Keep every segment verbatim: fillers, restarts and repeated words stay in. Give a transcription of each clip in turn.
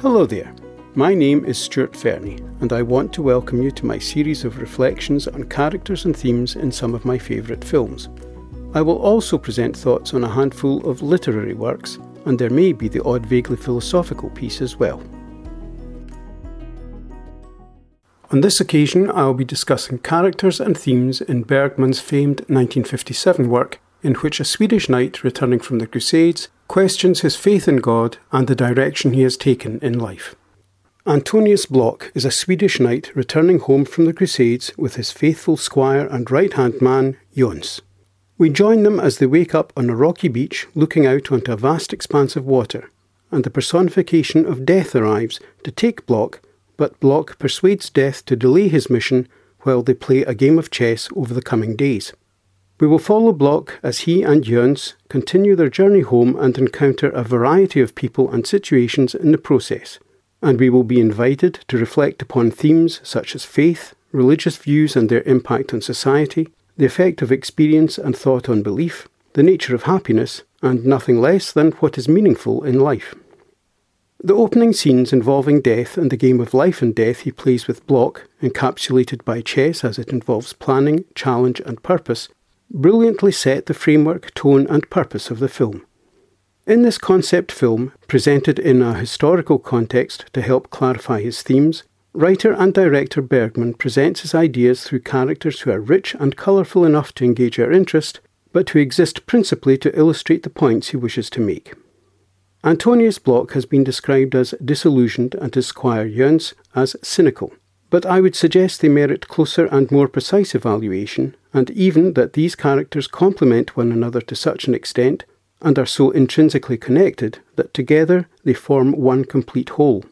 Hello there, my name is Stuart Fernie, and I want to welcome you to my series of reflections on characters and themes in some of my favourite films. I will also present thoughts on a handful of literary works, and there may be the odd vaguely philosophical piece as well. On this occasion, I will be discussing characters and themes in Bergman's famed nineteen fifty-seven work, in which a Swedish knight returning from the Crusades questions his faith in God and the direction he has taken in life. Antonius Block is a Swedish knight returning home from the Crusades with his faithful squire and right-hand man, Jöns. We join them as they wake up on a rocky beach looking out onto a vast expanse of water, and the personification of death arrives to take Block, but Block persuades death to delay his mission while they play a game of chess over the coming days. We will follow Block as he and Jöns continue their journey home and encounter a variety of people and situations in the process, and we will be invited to reflect upon themes such as faith, religious views and their impact on society, the effect of experience and thought on belief, the nature of happiness, and nothing less than what is meaningful in life. The opening scenes involving death and the game of life and death he plays with Block, encapsulated by chess as it involves planning, challenge and purpose, brilliantly set the framework, tone and purpose of the film. In this concept film, presented in a historical context to help clarify his themes, writer and director Bergman presents his ideas through characters who are rich and colourful enough to engage our interest, but who exist principally to illustrate the points he wishes to make. Antonius Block has been described as disillusioned and his squire Jöns as cynical, but I would suggest they merit closer and more precise evaluation, and even that these characters complement one another to such an extent, and are so intrinsically connected, that together they form one complete whole.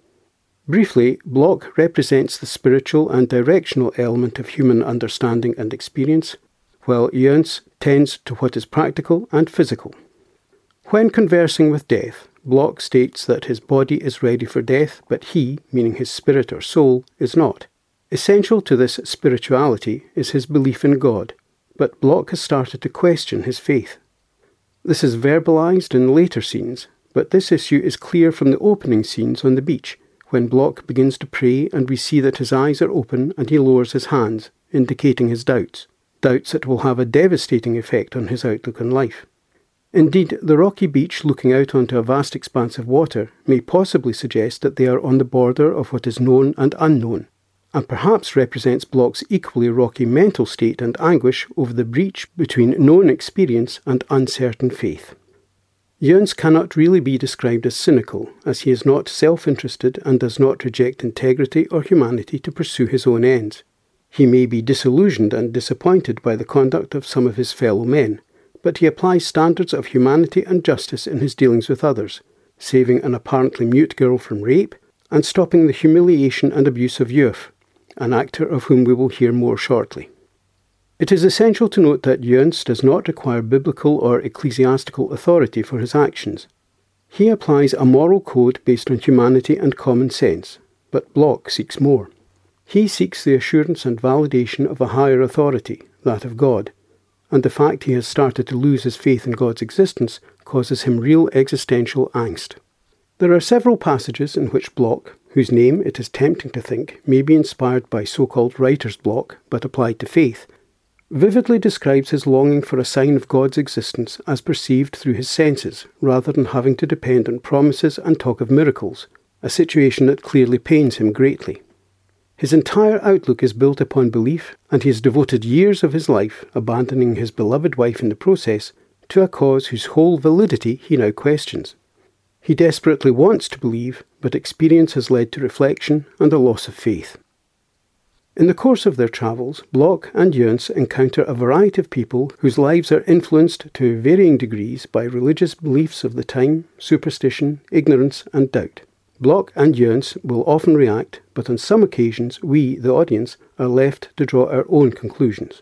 Briefly, Block represents the spiritual and directional element of human understanding and experience, while Jöns tends to what is practical and physical. When conversing with death, Block states that his body is ready for death, but he, meaning his spirit or soul, is not. Essential to this spirituality is his belief in God, but Block has started to question his faith. This is verbalized in later scenes, but this issue is clear from the opening scenes on the beach, when Block begins to pray and we see that his eyes are open and he lowers his hands, indicating his doubts, doubts that will have a devastating effect on his outlook on life. Indeed, the rocky beach looking out onto a vast expanse of water may possibly suggest that they are on the border of what is known and unknown, and perhaps represents Block's equally rocky mental state and anguish over the breach between known experience and uncertain faith. Jöns cannot really be described as cynical, as he is not self-interested and does not reject integrity or humanity to pursue his own ends. He may be disillusioned and disappointed by the conduct of some of his fellow men, but he applies standards of humanity and justice in his dealings with others, saving an apparently mute girl from rape and stopping the humiliation and abuse of Yuff, an actor of whom we will hear more shortly. It is essential to note that Jöns does not require biblical or ecclesiastical authority for his actions. He applies a moral code based on humanity and common sense, but Block seeks more. He seeks the assurance and validation of a higher authority, that of God, and the fact he has started to lose his faith in God's existence causes him real existential angst. There are several passages in which Block, whose name it is tempting to think may be inspired by so-called writer's block but applied to faith, vividly describes his longing for a sign of God's existence as perceived through his senses, rather than having to depend on promises and talk of miracles, a situation that clearly pains him greatly. His entire outlook is built upon belief, and he has devoted years of his life, abandoning his beloved wife in the process, to a cause whose whole validity he now questions. He desperately wants to believe, but experience has led to reflection and a loss of faith. In the course of their travels, Block and Jöns encounter a variety of people whose lives are influenced to varying degrees by religious beliefs of the time, superstition, ignorance and doubt. Block and Jöns will often react, but on some occasions we, the audience, are left to draw our own conclusions.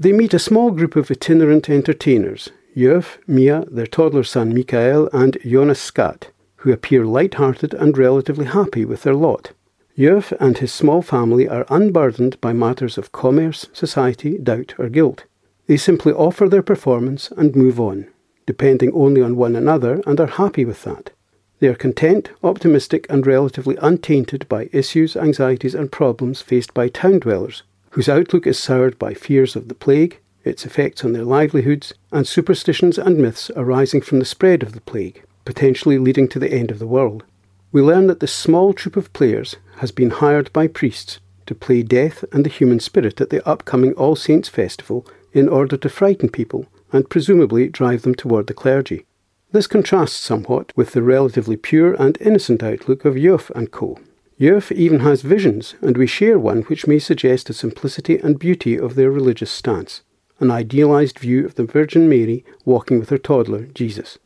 They meet a small group of itinerant entertainers, Jöf, Mia, their toddler son Mikael and Jonas Skat, who appear light-hearted and relatively happy with their lot. Jöf and his small family are unburdened by matters of commerce, society, doubt or guilt. They simply offer their performance and move on, depending only on one another, and are happy with that. They are content, optimistic, and relatively untainted by issues, anxieties, and problems faced by town dwellers, whose outlook is soured by fears of the plague, its effects on their livelihoods, and superstitions and myths arising from the spread of the plague, potentially leading to the end of the world. We learn that this small troop of players has been hired by priests to play death and the human spirit at the upcoming All Saints Festival in order to frighten people and presumably drive them toward the clergy. This contrasts somewhat with the relatively pure and innocent outlook of Jöf and co. Jöf even has visions, and we share one which may suggest the simplicity and beauty of their religious stance, an idealized view of the Virgin Mary walking with her toddler, Jesus.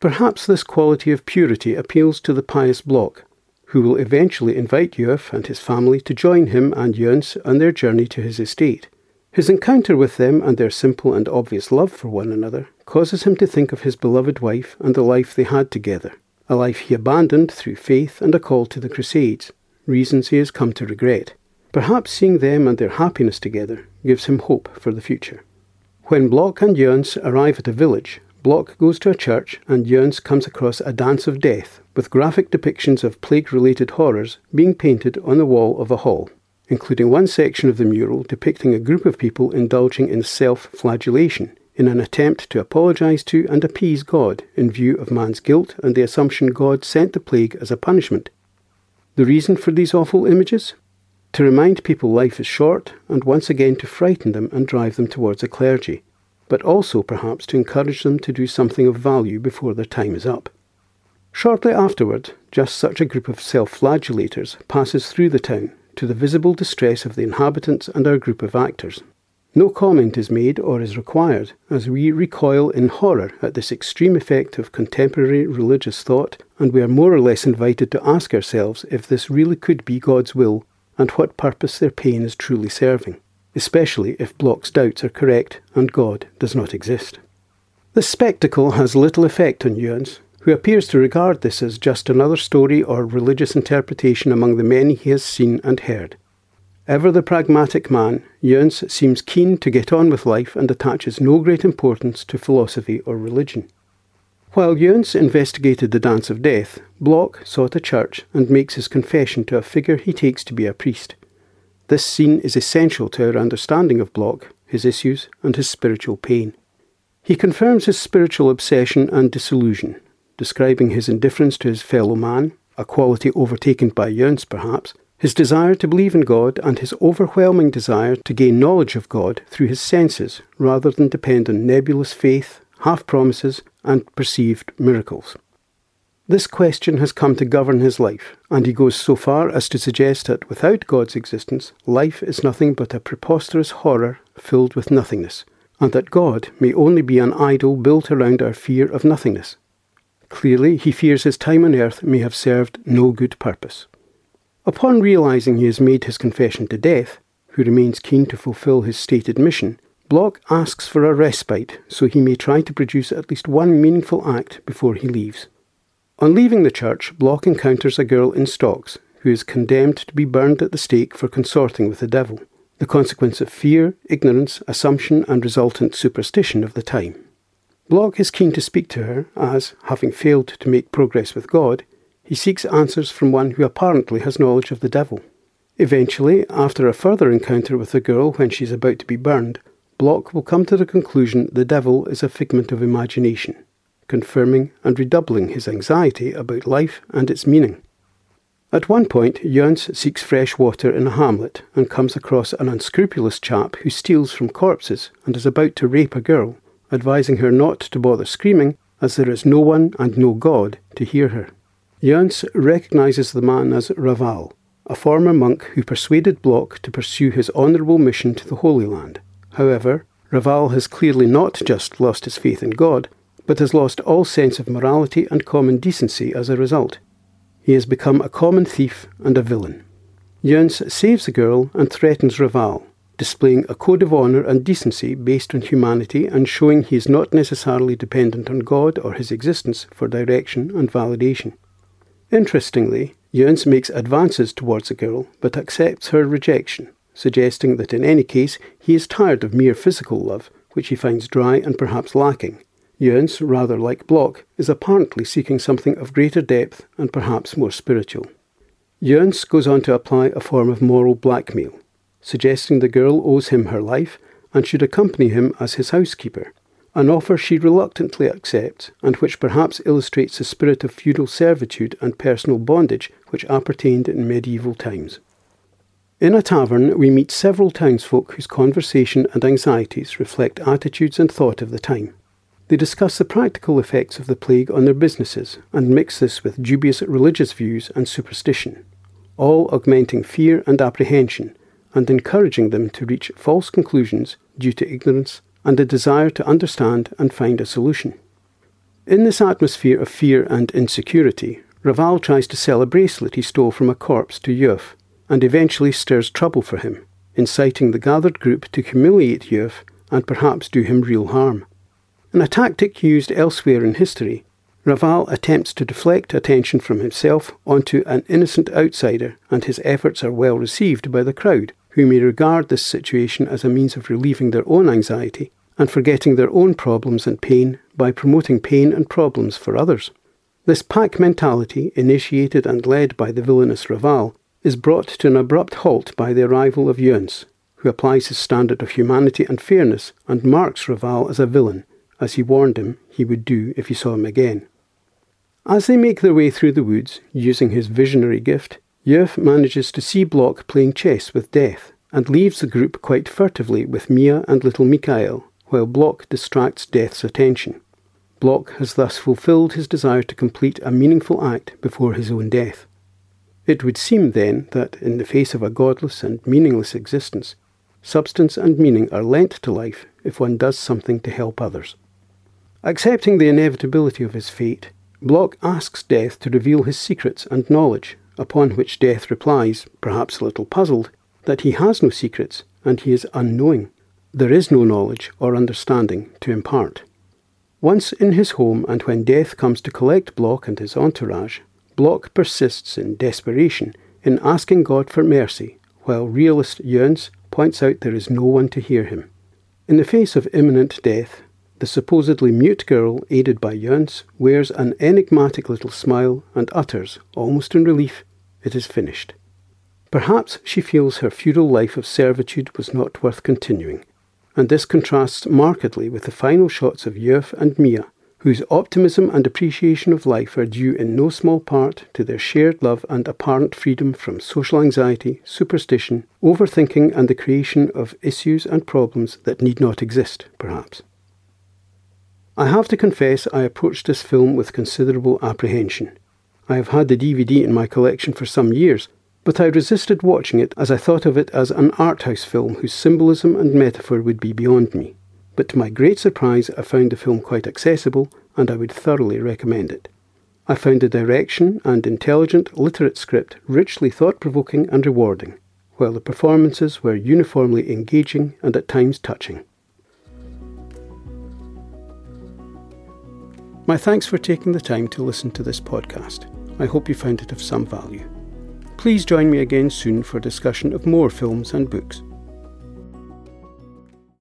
Perhaps this quality of purity appeals to the pious Block, who will eventually invite Jöf and his family to join him and Jöns on their journey to his estate. His encounter with them and their simple and obvious love for one another causes him to think of his beloved wife and the life they had together, a life he abandoned through faith and a call to the Crusades, reasons he has come to regret. Perhaps seeing them and their happiness together gives him hope for the future. When Block and Jöns arrive at a village, Block goes to a church and Jöns comes across a dance of death, with graphic depictions of plague-related horrors being painted on the wall of a hall, including one section of the mural depicting a group of people indulging in self-flagellation in an attempt to apologise to and appease God in view of man's guilt and the assumption God sent the plague as a punishment. The reason for these awful images? To remind people life is short and once again to frighten them and drive them towards a clergy, but also perhaps to encourage them to do something of value before their time is up. Shortly afterward, just such a group of self-flagellators passes through the town, to the visible distress of the inhabitants and our group of actors. No comment is made or is required, as we recoil in horror at this extreme effect of contemporary religious thought, and we are more or less invited to ask ourselves if this really could be God's will and what purpose their pain is truly serving, especially if Block's doubts are correct and God does not exist. This spectacle has little effect on Jöns, who appears to regard this as just another story or religious interpretation among the many he has seen and heard. Ever the pragmatic man, Jöns seems keen to get on with life and attaches no great importance to philosophy or religion. While Jöns investigated the dance of death, Block sought a church and makes his confession to a figure he takes to be a priest. This scene is essential to our understanding of Block, his issues, and his spiritual pain. He confirms his spiritual obsession and disillusion, describing his indifference to his fellow man, a quality overtaken by Jöns perhaps, his desire to believe in God and his overwhelming desire to gain knowledge of God through his senses rather than depend on nebulous faith, half-promises, and perceived miracles. This question has come to govern his life, and he goes so far as to suggest that without God's existence, life is nothing but a preposterous horror filled with nothingness, and that God may only be an idol built around our fear of nothingness. Clearly, he fears his time on earth may have served no good purpose. Upon realising he has made his confession to Death, who remains keen to fulfil his stated mission, Block asks for a respite so he may try to produce at least one meaningful act before he leaves. On leaving the church, Block encounters a girl in stocks who is condemned to be burned at the stake for consorting with the devil, the consequence of fear, ignorance, assumption and resultant superstition of the time. Block is keen to speak to her as, having failed to make progress with God, he seeks answers from one who apparently has knowledge of the devil. Eventually, after a further encounter with the girl when she is about to be burned, Block will come to the conclusion the devil is a figment of imagination, confirming and redoubling his anxiety about life and its meaning. At one point, Jöns seeks fresh water in a hamlet and comes across an unscrupulous chap who steals from corpses and is about to rape a girl, advising her not to bother screaming as there is no one and no God to hear her. Jöns recognises the man as Raval, a former monk who persuaded Block to pursue his honourable mission to the Holy Land. However, Raval has clearly not just lost his faith in God, but has lost all sense of morality and common decency as a result. He has become a common thief and a villain. Jöns saves the girl and threatens Raval, displaying a code of honour and decency based on humanity and showing he is not necessarily dependent on God or his existence for direction and validation. Interestingly, Jöns makes advances towards the girl, but accepts her rejection, suggesting that in any case he is tired of mere physical love, which he finds dry and perhaps lacking, Jöns, rather like Block, is apparently seeking something of greater depth and perhaps more spiritual. Jöns goes on to apply a form of moral blackmail, suggesting the girl owes him her life and should accompany him as his housekeeper, an offer she reluctantly accepts and which perhaps illustrates the spirit of feudal servitude and personal bondage which appertained in medieval times. In a tavern we meet several townsfolk whose conversation and anxieties reflect attitudes and thought of the time. They discuss the practical effects of the plague on their businesses and mix this with dubious religious views and superstition, all augmenting fear and apprehension and encouraging them to reach false conclusions due to ignorance and a desire to understand and find a solution. In this atmosphere of fear and insecurity, Raval tries to sell a bracelet he stole from a corpse to Yuff and eventually stirs trouble for him, inciting the gathered group to humiliate Yuff and perhaps do him real harm. In a tactic used elsewhere in history, Raval attempts to deflect attention from himself onto an innocent outsider, and his efforts are well received by the crowd, who may regard this situation as a means of relieving their own anxiety and forgetting their own problems and pain by promoting pain and problems for others. This pack mentality, initiated and led by the villainous Raval, is brought to an abrupt halt by the arrival of Jöns, who applies his standard of humanity and fairness and marks Raval as a villain, as he warned him he would do if he saw him again. As they make their way through the woods, using his visionary gift, Jöf manages to see Block playing chess with Death, and leaves the group quite furtively with Mia and little Mikael, while Block distracts Death's attention. Block has thus fulfilled his desire to complete a meaningful act before his own death. It would seem, then, that in the face of a godless and meaningless existence, substance and meaning are lent to life if one does something to help others. Accepting the inevitability of his fate, Block asks Death to reveal his secrets and knowledge, upon which Death replies, perhaps a little puzzled, that he has no secrets and he is unknowing. There is no knowledge or understanding to impart. Once in his home, and when Death comes to collect Block and his entourage, Block persists in desperation in asking God for mercy, while realist Jöns points out there is no one to hear him. In the face of imminent death, the supposedly mute girl, aided by Jöns, wears an enigmatic little smile and utters, almost in relief, "It is finished." Perhaps she feels her feudal life of servitude was not worth continuing, and this contrasts markedly with the final shots of Jöf and Mia, whose optimism and appreciation of life are due in no small part to their shared love and apparent freedom from social anxiety, superstition, overthinking, and the creation of issues and problems that need not exist, perhaps. I have to confess I approached this film with considerable apprehension. I have had the D V D in my collection for some years, but I resisted watching it as I thought of it as an art house film whose symbolism and metaphor would be beyond me. But to my great surprise, I found the film quite accessible, and I would thoroughly recommend it. I found the direction and intelligent, literate script richly thought-provoking and rewarding, while the performances were uniformly engaging and at times touching. My thanks for taking the time to listen to this podcast. I hope you found it of some value. Please join me again soon for a discussion of more films and books.